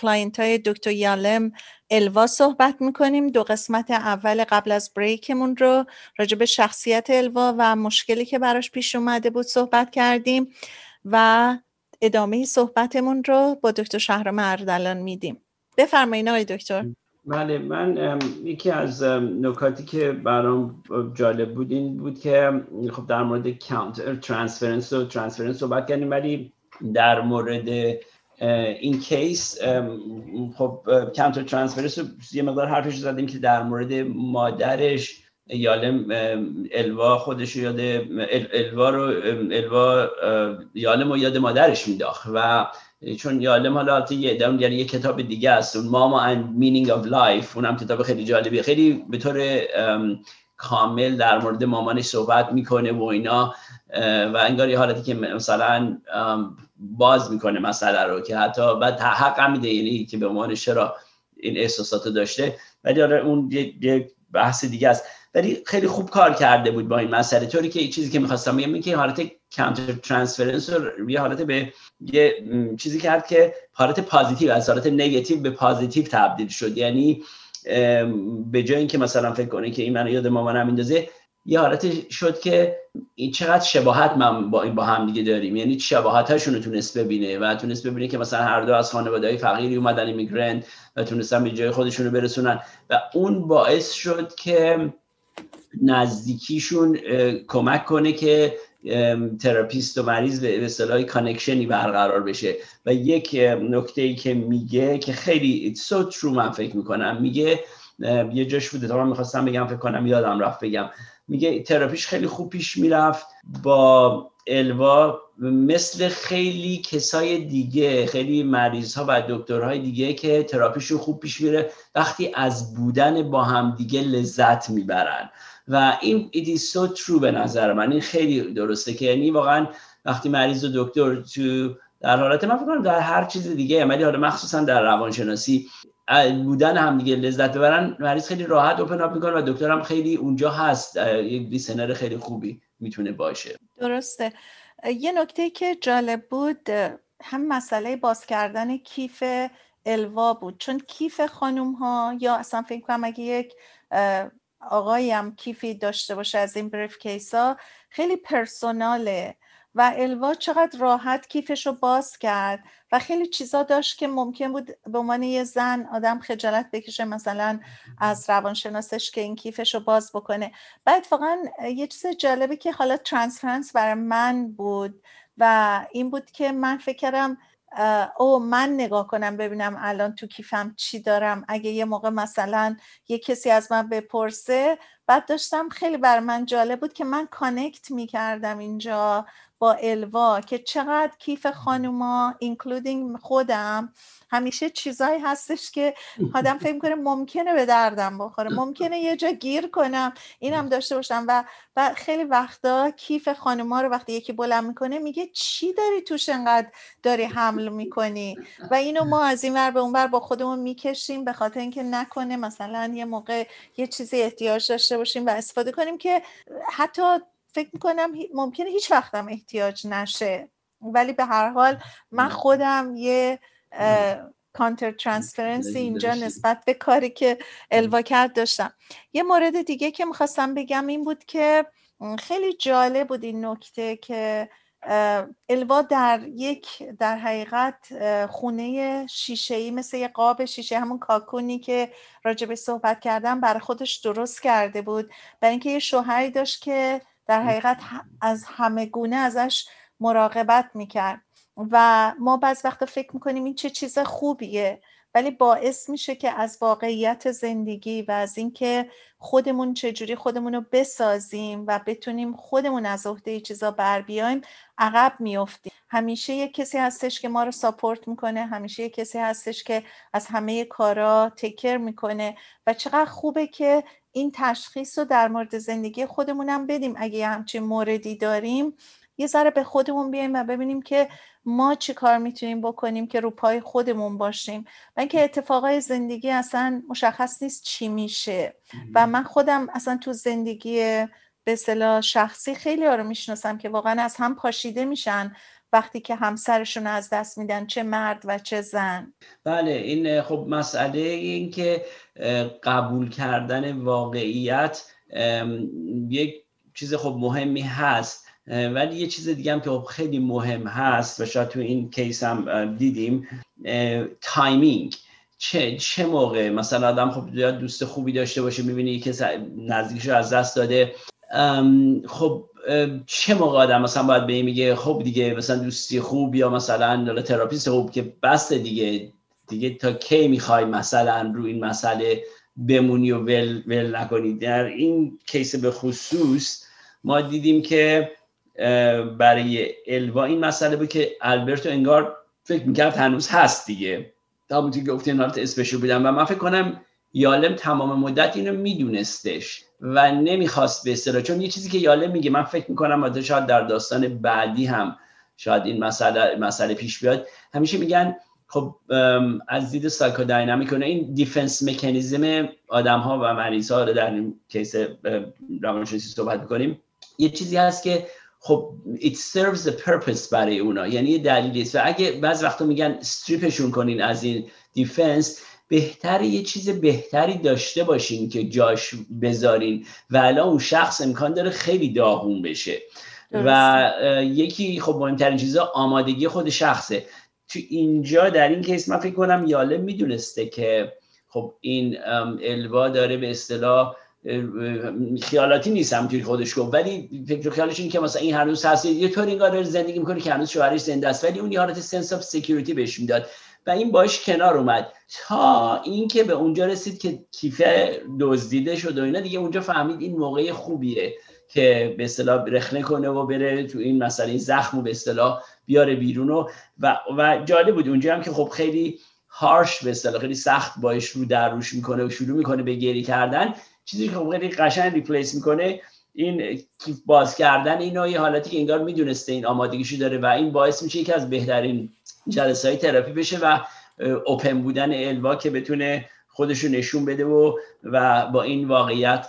کلاینت‌های دکتر یالم الوا صحبت می‌کنیم. دو قسمت اول قبل از بریکمون رو راجع به شخصیت الوا و مشکلی که براش پیش اومده بود صحبت کردیم و ادامه صحبتمون رو با دکتر شهرام اردلان میدیم. بفرمایید آقای دکتر. بله، من یکی از نکاتی که برام جالب بود این بود که خب در مورد کانتر ترانسفرنس و ترانسفرنس صحبت کردیم، ولی در مورد این کیس خب کانتر ترانسفرنس یه مقدار حرفش زدیم که در مورد مادرش یالم الوا خودش یاد یالم رو یاد مادرش میداخت و چون یالم حالا یعنی یک کتاب دیگه است، اون ماما and meaning of life، اونم کتاب خیلی جالبیه، خیلی به طور کامل در مورد مامانش صحبت میکنه و اینا و انگار یه حالتی که مثلا باز میکنه مسئله رو که حتی بعد حق هم میده، یعنی که به مامانش چرا این احساساتو داشته، ولی اون یه بحث دیگه است. ولی خیلی خوب کار کرده بود با این مسئله، طوری که چیزی که می‌خواستم بگم این که حالت کانتر ترانسفرنس رو یه حالت به یه چیزی کرد که حالت پوزیتیو از حالت نگاتیو به پوزیتیو تبدیل شد. یعنی به جای اینکه مثلا فکر کنه که این منو یاد مامانم میندازه، یه حالت شد که این چقدر شباهت من با هم دیگه داریم، یعنی شباهتاشون رو تونست ببینه و تونست ببینه که مثلا هر دو از خانواده‌های فقیری اومدن، ایمیگرنت، و تونستن به جای خودشون رو برسونن و اون باعث شد که نزدیکیشون کمک کنه که تراپیست و مریض به اصطلاح کانکشنی برقرار بشه. و یک نکته‌ای که میگه که خیلی it's so true، من فکر میکنم میگه یه جاش بوده تا من میخواستم بگم فکر کنم یادم رفت بگم، میگه تراپیش خیلی خوب پیش میرفت با الوا، مثل خیلی کسای دیگه، خیلی مریض ها و دکترهای دیگه که تراپیشون خوب پیش میره وقتی از بودن با هم دیگه لذت میبرن. و این it is so true به نظر من این خیلی درسته، که یعنی واقعا وقتی مریض و دکتر تو در حالت من فکر کنم در هر چیز دیگه، ولی حالا مخصوصا در روانشناسی بودن هم دیگه لذت ببرن، مریض خیلی راحت اوپن اپ میکنه و دکتر هم خیلی اونجا هست، یک لیسنر خیلی خوبی میتونه باشه. درسته. یه نکته که جالب بود هم مسئله باز کردن کیف الوا بود، چون کیف خانوم ها یا اصلا فکر کنم اگه یک آقایی هم کیفی داشته باشه از این بریف کیس ها خیلی پرسوناله و الوا چقدر راحت کیفش رو باز کرد و خیلی چیزا داشت که ممکن بود به عنوان یه زن آدم خجالت بکشه مثلا از روانشناسش که این کیفش رو باز بکنه. بعد واقعا یه چیز جالبی که حالا ترانسفرنس برای من بود و این بود که من فکر کردم من نگاه کنم ببینم الان تو کیفم چی دارم، اگه یه موقع مثلا یه کسی از من بپرسه. بعد داشتم خیلی بر من جالب بود که من کانکت می کردم اینجا با الوا که چقدر کیف خانوما اینکلودینگ خودم همیشه چیزایی هستش که آدم فکر می‌کنه ممکنه به دردم بخوره، ممکنه یه جا گیر کنم، اینم داشته باشم. و خیلی وقتا کیف خانوما رو وقتی یکی بلند میکنه میگه چی داری توش انقدر داری حمل میکنی، و اینو ما از این ور به اون ور با خودمون میکشیم به خاطر اینکه نکنه مثلا یه موقع یه چیزی احتیاج داشته باشیم و استفاده کنیم که حتی فکر میکنم ممکنه هیچ وقتم احتیاج نشه. ولی به هر حال من خودم یه کانتر ترانسفرنسی اینجا نسبت به کاری که الوا کرد داشتم. یه مورد دیگه که میخواستم بگم این بود که خیلی جالب بود این نکته که الوا در حقیقت خونه شیشه‌ای مثل یه قاب شیشه، همون کاکونی که راجبش صحبت کردم، برای خودش درست کرده بود، برای اینکه یه شوهری داشت که در حقیقت از همه گونه ازش مراقبت میکرد. و ما بعض وقتا فکر میکنیم این چه چیز خوبیه، ولی باعث میشه که از واقعیت زندگی و از اینکه خودمون چجوری خودمون رو بسازیم و بتونیم خودمون از عهده چیزا بر بیایم عقب میافتیم. همیشه یک کسی هستش که ما رو ساپورت میکنه، همیشه یک کسی هستش که از همه کارا تکر میکنه و چقدر خوبه که این تشخیص رو در مورد زندگی خودمونم بدیم. اگه همچین موردی داریم یه ذره به خودمون بیاییم و ببینیم که ما چی کار میتونیم بکنیم که رو پای خودمون باشیم. من که اتفاقای زندگی اصلا مشخص نیست چی میشه و من خودم اصلا تو زندگی به اصطلاح شخصی خیلی ها رو میشناسم که واقعا از هم پاشیده میشن وقتی که همسرشون از دست میدن، چه مرد و چه زن. بله، این خب مسئله این که قبول کردن واقعیت یک چیز خب مهمی هست، ولی یه چیز دیگه هم که خب خیلی مهم هست و شاید تو این کیس هم دیدیم، تایمینگ. چه موقع مثلا آدم خب دوست خوبی داشته باشه، میبینه یکی نزدیکش رو از دست داده، خب چه موقع آدم مثلا باید به این میگه خب دیگه مثلا دوستی خوب یا مثلا تراپیست خوب که بس دیگه تا کی میخوای مثلا رو این مسئله بمونی و ول نکنی. در این کیس به خصوص ما دیدیم که برای الوا این مسئله بود که آلبرت انگار فکر میکرد هنوز هست دیگه، تا بودی که گفتین حالت اسپشیال بودم و من فکر کنم یالم تمام مدت اینو میدونستش و نمیخواست به اصطلاح، چون یه چیزی که یالم میگه من فکر میکنم حتی شاید در داستان بعدی هم شاید این مسئله پیش بیاد، همیشه میگن خب از دید سایکودینامیک این دیفنس مکانیزم آدم‌ها و مریض‌ها رو در این کیس روانشناسی صحبت می‌کنیم، یه چیزی هست که خب it serves a purpose برای اونا، یعنی یه دلیلی است و اگه بعض وقتا میگن استریپشون کنین از این دیفنس، بهتره یه چیز بهتری داشته باشین که جاش بذارین و الان اون شخص امکان داره خیلی داغون بشه. درست. و یکی خب مهمترین چیزا آمادگی خود شخصه. تو اینجا در این کیس من فکر کنم یالم میدونسته که خب این الوا داره به اصطلاح خیالاتی نیست همونطوری خودش گفت، ولی فکر و خیالش اینه که مثلا این هنوز هست، یه طوری انگار داره زندگی میکنه که هنوز شوهرش زنده است، ولی اون یه حالت سنس آف سکیوریتی بهش میداد و این باش کنار اومد تا اینکه به اونجا رسید که کیفه دزدیده شد و اینا دیگه. اونجا فهمید این موقع خوبیه که به اصطلاح رخنه کنه و بره تو این مسئله زخمو به اصطلاح بیاره بیرونو و جالب بود اونجا هم که خب خیلی هارش به اصطلاح خیلی سخت باش رو در روش میکنه و شروع میکنه به گری کردن، چیزی که خب خیلی قشنگ ریپلیس میکنه این کیف باز کردن اینو، یه حالتی که انگار میدونسته این آمادگیشو داره و این باعث میشه یکی از بهترین جلسه‌های تراپی بشه و اوپن بودن الوا که بتونه خودشو نشون بده و با این واقعیت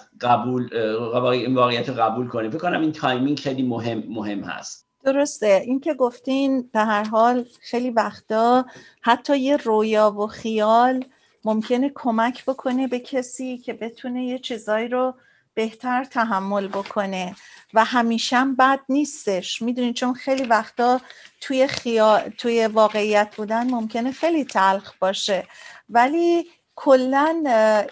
قبول کنه. فکر کنم این تایمینگ خیلی مهم هست. درسته، این که گفتین به هر حال خیلی وقتا حتی یه رویا و خیال ممکنه کمک بکنه به کسی که بتونه یه چیزایی رو بهتر تحمل بکنه و همیشه هم بد نیستش، میدونین، چون خیلی وقتا توی واقعیت بودن ممکنه خیلی تلخ باشه، ولی کلن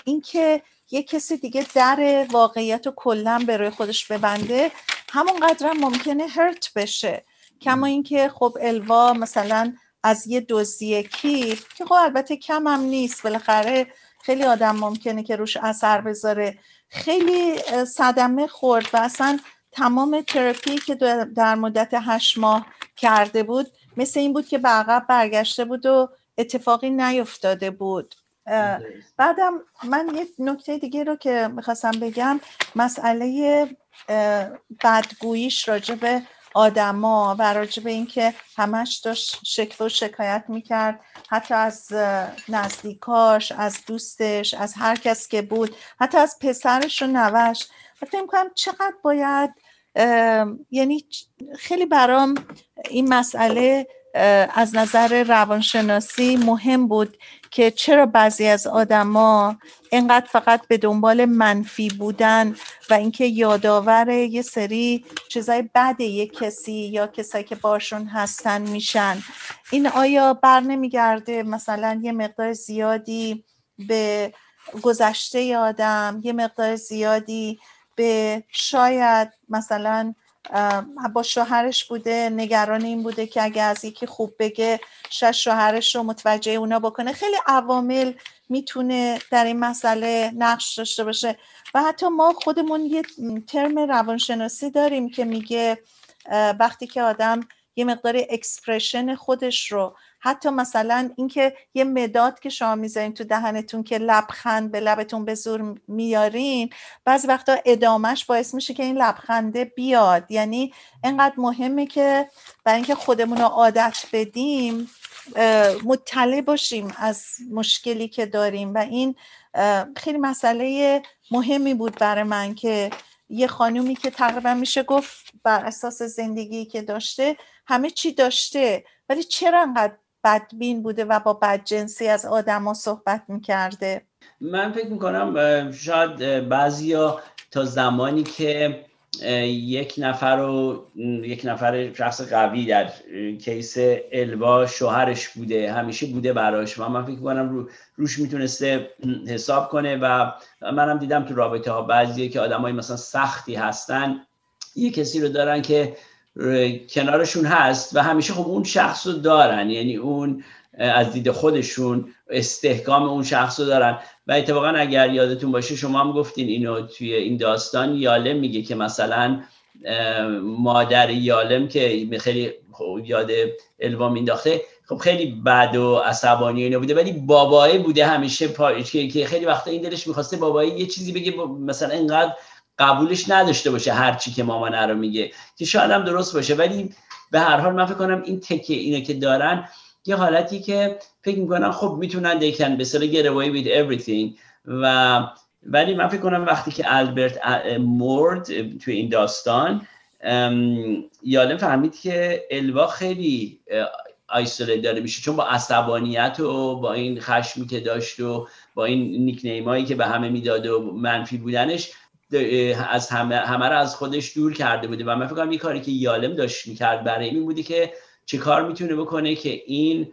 این که یه کسی دیگه در واقعیت رو کلن به روی خودش ببنده همونقدرم ممکنه هرت بشه. کما اینکه خب الوا مثلا از یه دوزی کیف که خب البته کم هم نیست، بالاخره خیلی آدم ممکنه که روش اثر بذاره، خیلی صدمه خورد و اصلا تمام تراپی که در مدت 8 ماه کرده بود مثل این بود که به عقب برگشته بود و اتفاقی نیفتاده بود. بعدم من یه نکته دیگه رو که میخواستم بگم، مسئله بدگوییش راجع به آدما و راجع به این که همش داشت شکوه و شکایت میکرد، حتی از نزدیکاش، از دوستش، از هر کس که بود، حتی از پسرش و نوش. فکر میکنم چقدر باید، یعنی خیلی برام این مسئله از نظر روانشناسی مهم بود که چرا بعضی از آدما اینقدر فقط به دنبال منفی بودن و اینکه یادآور یه سری چیزای بد یک کسی یا کسایی که باشون هستن میشن. این آیا بر نمیگرده مثلا یه مقدار زیادی به گذشته آدم، یه مقدار زیادی به شاید مثلا با شوهرش بوده، نگران این بوده که اگه از یکی خوب بگه شاید شوهرش رو متوجه اونا بکنه. خیلی عوامل میتونه در این مسئله نقش داشته باشه و حتی ما خودمون یه ترم روانشناسی داریم که میگه وقتی که آدم یه مقدار اکسپرشن خودش رو، حتی مثلا اینکه یه مداد که شما میذارین تو دهنتون که لبخند به لبتون به زور میارین، بعض وقتا ادامش باعث میشه که این لبخنده بیاد. یعنی اینقدر مهمه که برای اینکه خودمون رو عادت بدیم مطلع باشیم از مشکلی که داریم و این خیلی مسئله مهمی بود برای من که یه خانومی که تقریبا میشه گفت بر اساس زندگی که داشته همه چی داشته، ولی چرا انقدر بدبین بوده و با بدجنسی از آدما صحبت میکرده؟ من فکر میکنم شاید بعضیا تا زمانی که یک نفر شخص قوی در کیس الوا شوهرش بوده، همیشه بوده براش و من فکر کنم روش میتونسته حساب کنه و منم دیدم تو رابطه ها بعضیه که آدمای مثلا سختی هستن یه کسی رو دارن که کنارشون هست و همیشه خب اون شخص رو دارن، یعنی اون از دید خودشون استحکام اون شخص رو دارن. و اتفاقا اگر یادتون باشه شما هم گفتین اینو توی این داستان، یالم میگه که مثلا مادر یالم که خیلی یاد الوا مینداخته، خب خیلی بد و عصبانی اینو بوده، ولی بابای بوده همیشه که خیلی وقتا این دلش میخواسته بابایی یه چیزی بگه مثلا اینقدر قبولش نداشته باشه هر چی که مامانه رو میگه، که شاید هم درست باشه. ولی به هر حال من فکر کنم این تکه اینا که دارن یه حالتی که فکر میکنن خب میتونن دیکن به سر get away with everything. و ولی من فکر کنم وقتی که آلبرت مرد توی این داستان، یالم فهمید که الوا خیلی آیسولیت داره میشه، چون با عصبانیت و با این خشمی که داشت و با این نیکنیمایی که به همه میداد و منفی بودنش، از همه رو از خودش دور کرده بوده. و من فکر کنم یه کاری که یالم داشت میکرد برای این بوده که چه کار میتونه بکنه که این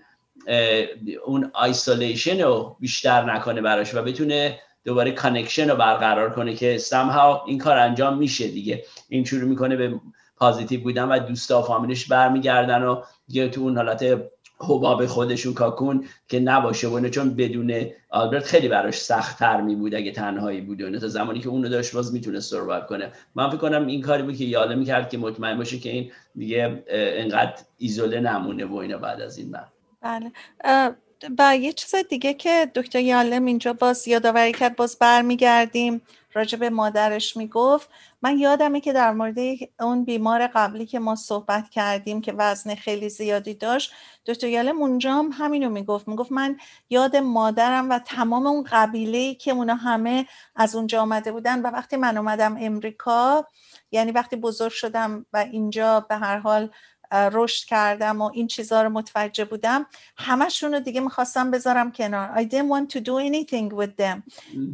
اون آیسولیشن رو بیشتر نکنه براش و بتونه دوباره کانکشن رو برقرار کنه، که somehow این کار انجام میشه دیگه. این شروع میکنه به پازیتیو بودن و دوستا و فامیلش برمیگردن و دیگه تو اون حالت حباب خودشون کاکون که نباشه بونه، چون بدون آلبرت خیلی براش سخت تر میبود اگه تنهایی بودونه، تا زمانی که اونو داشت باز میتونه سروایو کنه. من فکر کنم این کاری بود که یالم کرد که مطمئن باشه که این دیگه انقدر ایزوله نمونه و اینا بعد از این. بله. و یه چیز دیگه که دکتر یالم اینجا باز یادآوری کرد، باز برمیگردیم راجع به مادرش میگفت. من یادمه که در مورد اون بیمار قبلی که ما صحبت کردیم که وزن خیلی زیادی داشت، دکتر یالم اونجا هم همینو میگفت. میگفت من یاد مادرم و تمام اون قبیله‌ای که اونا همه از اونجا آمده بودن، و وقتی من اومدم امریکا، یعنی وقتی بزرگ شدم و اینجا به هر حال رشد کردم و این چیزا رو متوجه بودم، همشون رو دیگه می‌خواستم بذارم کنار. I didn't want to do anything with them.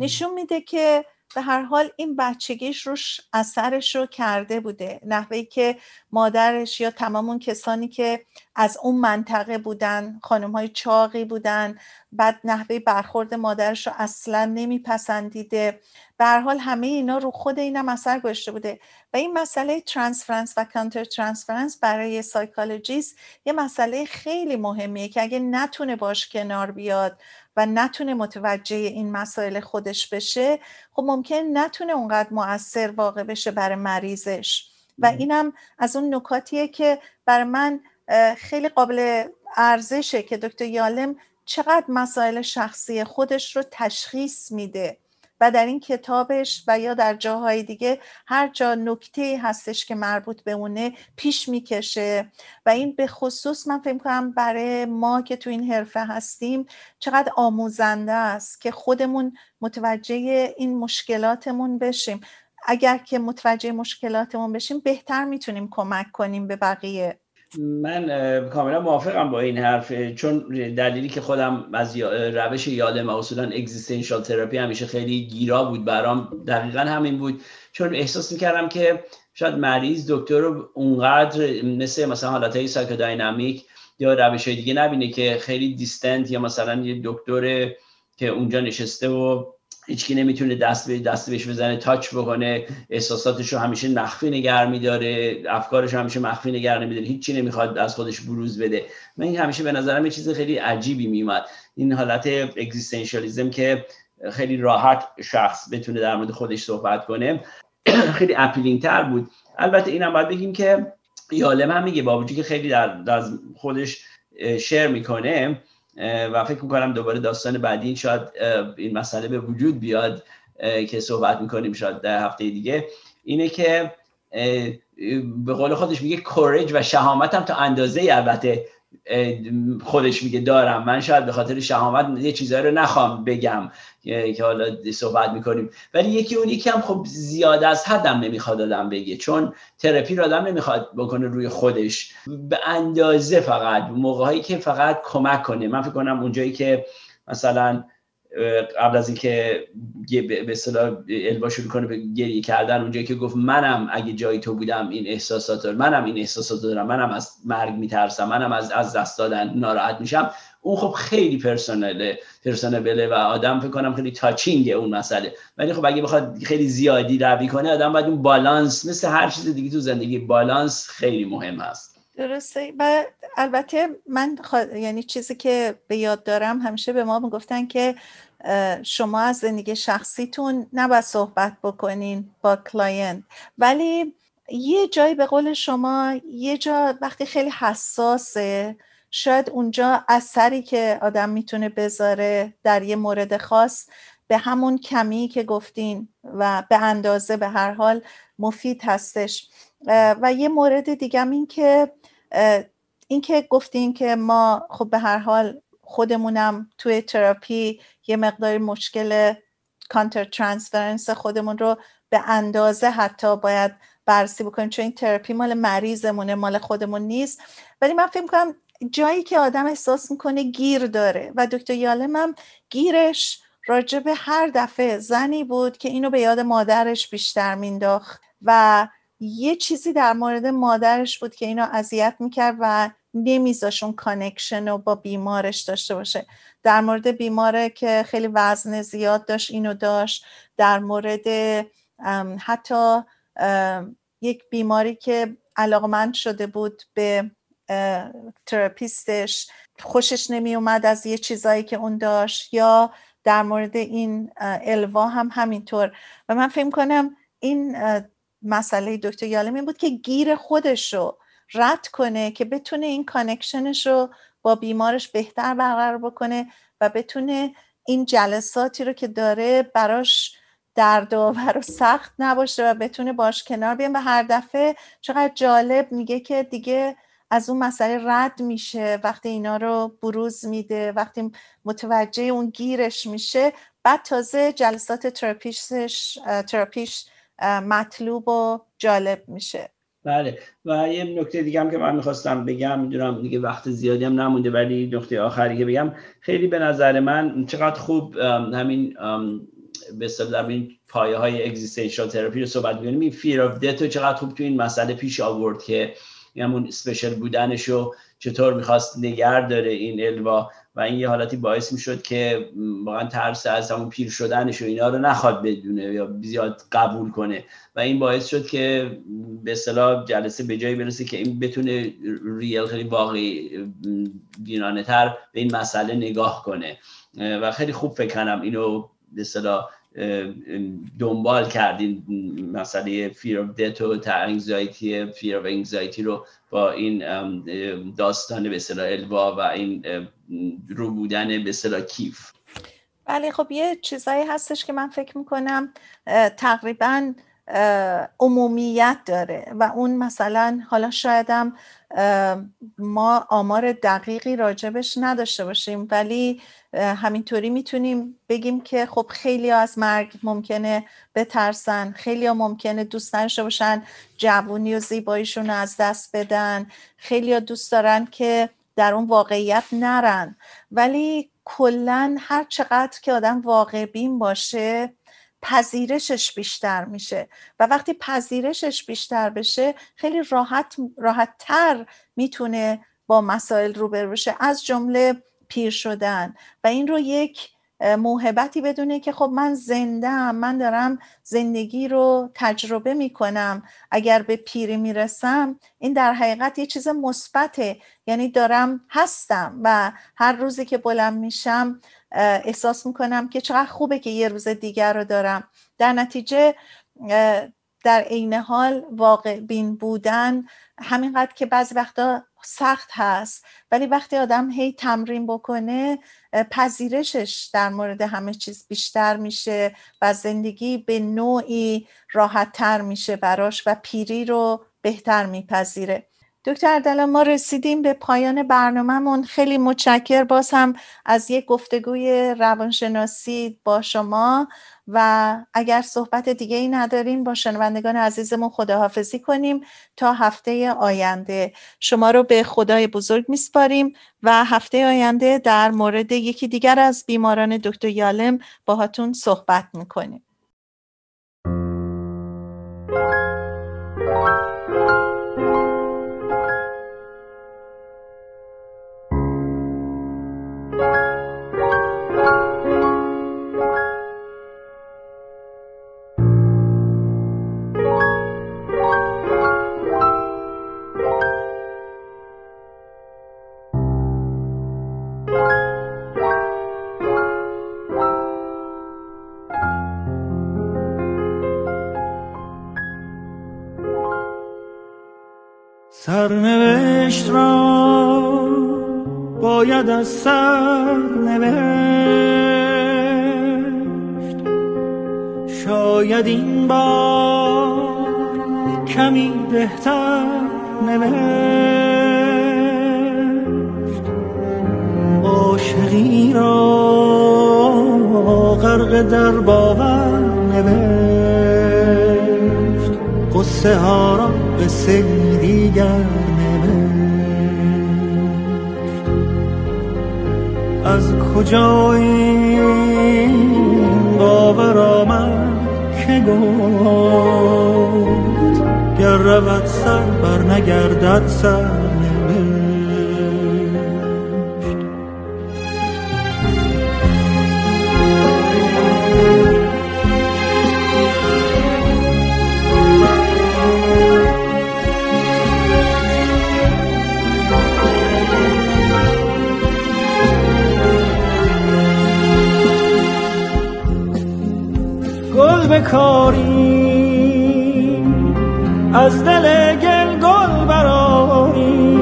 نشون میده که به هر حال این بچگیش روش اثرش رو کرده بوده، نحوهی که مادرش یا تمام اون کسانی که از اون منطقه بودن، خانم‌های چاقی بودن، بعد نحوه برخورد مادرش رو اصلاً نمیپسندیده. به هر حال همه اینا رو خود اینم اثر گذاشته بوده. و این مسئله ترانسفرنس و کانتر ترانسفرنس برای سایکولوژیست یه مسئله خیلی مهمیه که اگه نتونه باش کنار بیاد و نتونه متوجه این مسائل خودش بشه، خب ممکن نتونه اونقدر مؤثر واقع بشه برای مریضش. و اینم از اون نکاتیه که برای من خیلی قابل ارزشه که دکتر یالم چقدر مسائل شخصی خودش رو تشخیص میده و در این کتابش و یا در جاهای دیگه هر جا نکته‌ای هستش که مربوط به اونه پیش میکشه. و این به خصوص من فکر می‌کنم برای ما که تو این حرفه هستیم چقدر آموزنده است که خودمون متوجه این مشکلاتمون بشیم. اگر که متوجه مشکلاتمون بشیم بهتر میتونیم کمک کنیم به بقیه. من کاملا موافقم با این حرف، چون دلیلی که خودم از روش یالم و اصولا اگزیستنشال تراپی همیشه خیلی گیرا بود برام دقیقا همین بود، چون احساس میکردم که شاید مریض دکتر رو اونقدر مثلا حالتهای سایکوداینامیک یا روش های دیگه نبینه که خیلی دیستنت، یا مثلا یه دکتر که اونجا نشسته و هیچکی نمیتونه دست بهش بزنه، تاچ بکنه، احساساتش رو همیشه مخفی نگه میداره، افکارش رو همیشه مخفی نگه نمیداره، هیچی نمیخواد از خودش بروز بده. من این همیشه به نظرم یه چیز خیلی عجیبی میومد، این حالت اگزیستنشالیسم که خیلی راحت شخص بتونه در مورد خودش صحبت کنه خیلی اپیلینگ تر بود. البته اینم باید بگیم که یالم هم میگه با وجودی که خیلی در خودش شیر میکنه و فکر میکنم دوباره داستان بعدی شاید این مسئله به وجود بیاد که صحبت میکنیم شاید در هفته دیگه، اینه که به قول خودش میگه کورج و شهامتم تا اندازه ای البته خودش میگه دارم، من شاید به خاطر شهامت یه چیزایی رو نخوام بگم که حالا صحبت میکنیم، ولی یکی هم خب زیاد از حدم نمیخواد آدم بگه، چون تراپی رو آدم نمیخواد بکنه روی خودش به اندازه، فقط موقعی که فقط کمک کنه. من فکر کنم اونجایی که مثلا قبل از اینکه به اصطلاح الوا شروع کنه به گریه کردن، اونجایی که گفت منم اگه جای تو بودم این احساسات رو، منم این احساسات رو دارم، منم از مرگ میترسم، منم از دست دادن ناراحت میشم، اون خب خیلی پرسوناله و آدم فکر کنم خیلی تاچینگه اون مسئله. ولی خب اگه بخواد خیلی زیادی روی کنه آدم، باید اون بالانس، مثل هر چیز دیگه تو زندگی بالانس خیلی مهم است. درسته. و البته من یعنی چیزی که به یاد دارم، همیشه به ما میگفتن که شما از زندگی شخصیتون نباید صحبت بکنین با کلاینت، ولی یه جایی به قول شما، یه جا وقتی خیلی حساسه، شاید اونجا اثری که آدم میتونه بذاره در یه مورد خاص به همون کمی که گفتین و به اندازه به هر حال مفید هستش. و یه مورد دیگه هم این که گفتین که ما خب به هر حال خودمونم توی تراپی یه مقدار مشکل کانتر ترانسفرنس خودمون رو به اندازه حتی باید بررسی بکنیم، چون این تراپی مال مریضمونه، مال خودمون نیست. ولی من فکر می‌کنم جایی که آدم احساس میکنه گیر داره، و دکتر یالم هم گیرش راجب هر دفعه زنی بود که اینو به یاد مادرش بیشتر مینداخت و یه چیزی در مورد مادرش بود که اینو اذیت میکرد و نمیذاشت اون کانکشن رو با بیمارش داشته باشه. در مورد بیماره که خیلی وزن زیاد داشت اینو داشت، در مورد حتی یک بیماری که علاقمند شده بود به تراپیستش، خوشش نمی اومد از یه چیزایی که اون داشت، یا در مورد این الوا هم همینطور. و من فکر کنم این مسئله دکتر یالم این بود که گیر خودش رو رد کنه که بتونه این کانکشنش رو با بیمارش بهتر برقرار بکنه و بتونه این جلساتی رو که داره براش دردآور و سخت نباشه و بتونه باش کنار بیام. و هر دفعه چقدر جالب میگه که دیگه از اون مسئله رد میشه وقتی اینا رو بروز میده، وقتی متوجه اون گیرش میشه، بعد تازه جلسات تراپیش مطلوب و جالب میشه. بله. و یه نکته دیگه هم که من میخواستم بگم، میدونم دیگه وقت زیادی هم نمونده، ولی نکته آخری که بگم، خیلی به نظر من چقدر خوب همین به اصطلاح این پایه‌های اگزیستانشال تراپی رو صحبت می‌کنیم. این فیر اف دت رو چقدر خوب تو این مسئله پیش آورد که همون اسپشیال بودنش رو چطور می‌خواست نگه داره این الوا، و این یه حالتی باعث می‌شد که واقعا ترس از همون پیر شدنش و اینا رو نخواد بدونه یا زیاد قبول کنه، و این باعث شد که به اصطلاح جلسه به جایی برسه که این بتونه ریل، خیلی واقعی بینانه‌تر به این مسئله نگاه کنه. و خیلی خوب فکر کنم اینو به اصطلاح دنبال کردین، مسئله fear of death و anxiety، fear of anxiety رو با این داستان به اصطلاح الوا و این رو بودن به اصطلاح کیف. بله. خب یه چیزایی هستش که من فکر میکنم تقریبا عمومیت داره، و اون مثلا حالا شایدم ما آمار دقیقی راجبش نداشته باشیم، ولی همینطوری میتونیم بگیم که خب خیلی ها از مرگ ممکنه بترسن، خیلی ها ممکنه دوست نداشته باشن جوونی و زیباییشون رو از دست بدن، خیلی ها دوست دارن که در اون واقعیت نرن، ولی کلن هر چقدر که آدم واقع بین باشه پذیرشش بیشتر میشه، و وقتی پذیرشش بیشتر بشه خیلی راحت‌تر میتونه با مسائل روبرو بشه، از جمله پیر شدن، و این رو یک موهبتی بدونه که خب من زنده‌ام، من دارم زندگی رو تجربه میکنم، اگر به پیری میرسم این در حقیقت یه چیز مثبته، یعنی دارم هستم و هر روزی که بلند میشم احساس میکنم که چقدر خوبه که یه روز دیگر رو دارم. در نتیجه در عین حال واقع بین بودن، همینقدر که بعضی وقتا سخت هست، ولی وقتی آدم هی تمرین بکنه پذیرشش در مورد همه چیز بیشتر میشه و زندگی به نوعی راحت‌تر میشه براش و پیری رو بهتر میپذیره. دکتر اردلان، ما رسیدیم به پایان برنامه‌مون. خیلی متشکر باز هم از یک گفتگوی روانشناسی با شما، و اگر صحبت دیگه ای ندارین با شنوندگان عزیزمون خداحافظی کنیم تا هفته آینده. شما رو به خدای بزرگ میسپاریم و هفته آینده در مورد یکی دیگر از بیماران دکتر یالم باهاتون صحبت میکنیم. سرنوشت را باید از سر نوشت، شاید این بار کمی بهتر نوشت. عاشقی را غرق در باور نوشت، قصه ها را قصه دیگر نوشت. از کجا این باور آمد که گفت گر رود سر بر نگردد سر؟ کاری از دل گل گل براری،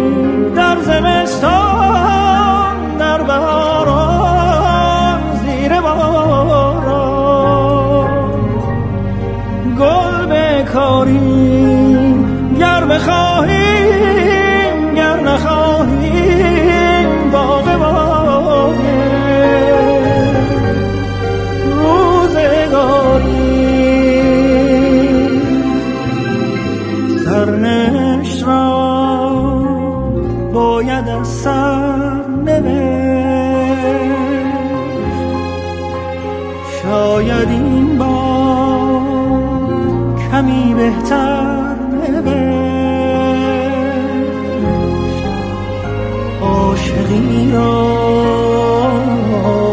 در زمستان در بهاران زیر باران گل بکاری. گر بخواهیم گر نخواهیم باقی روزگاری. سرنوشت را باید از سر نوشت، شاید این بار کمی بهتر نوشت. عاشقی را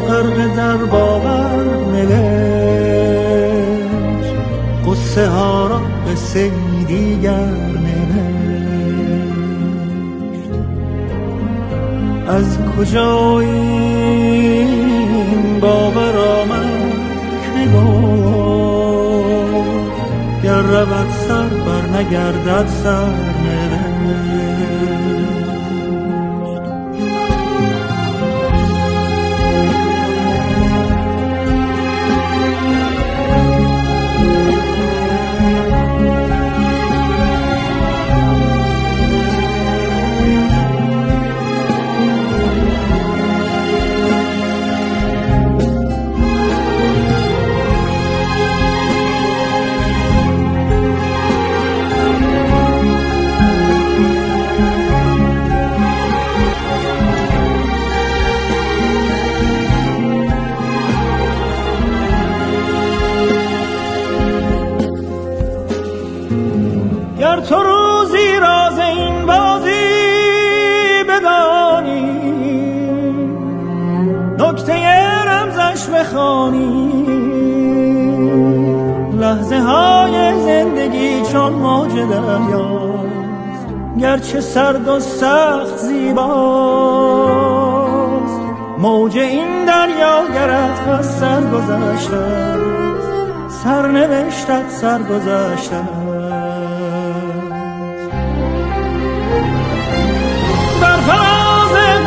غرق در باور نوشت، قصه ها را قصه دیگر نوشت. از کجا این باور آمد که گفت گر رود سر بر نگردد سر نوشت. تو روزی راز این بازی بدانی، نکته رمزش بخوانی. لحظه های زندگی چون موج دریاست، گرچه سرد و سخت زیباست. موج این دریا گرت از سر گذشته است، سرنوشتت سر گذشته است.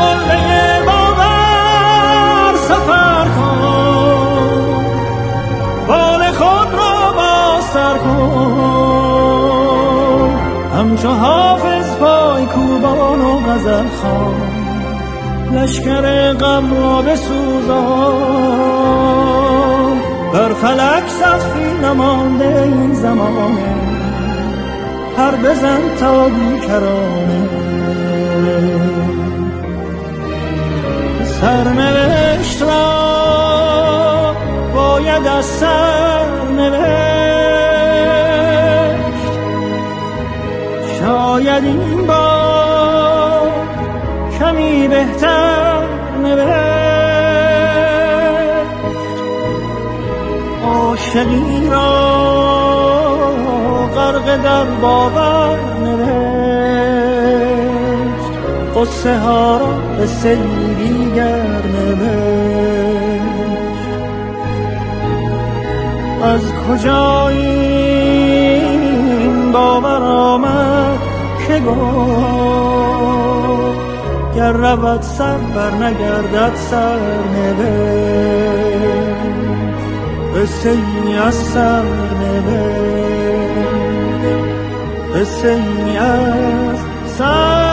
قله باور سفر کن، بال خود را بازتر کن. همچو حافظ پای کوبان و غزل خوان، لشکر غم را بسوزان. بر فلک سقفی نمانده این زمانه، پر بزن تا بیکرانه. سرنوشت را باید از سر نوشت، شاید این بار کمی بهتر نوشت. عاشقی را غرق در باور نوشت، قصه ها را به دیگر نوشت. از کجا این باور آمد که گفت گر رود سر بر نگردد سر نبود قصه ای از سر نبود قصه ای از سر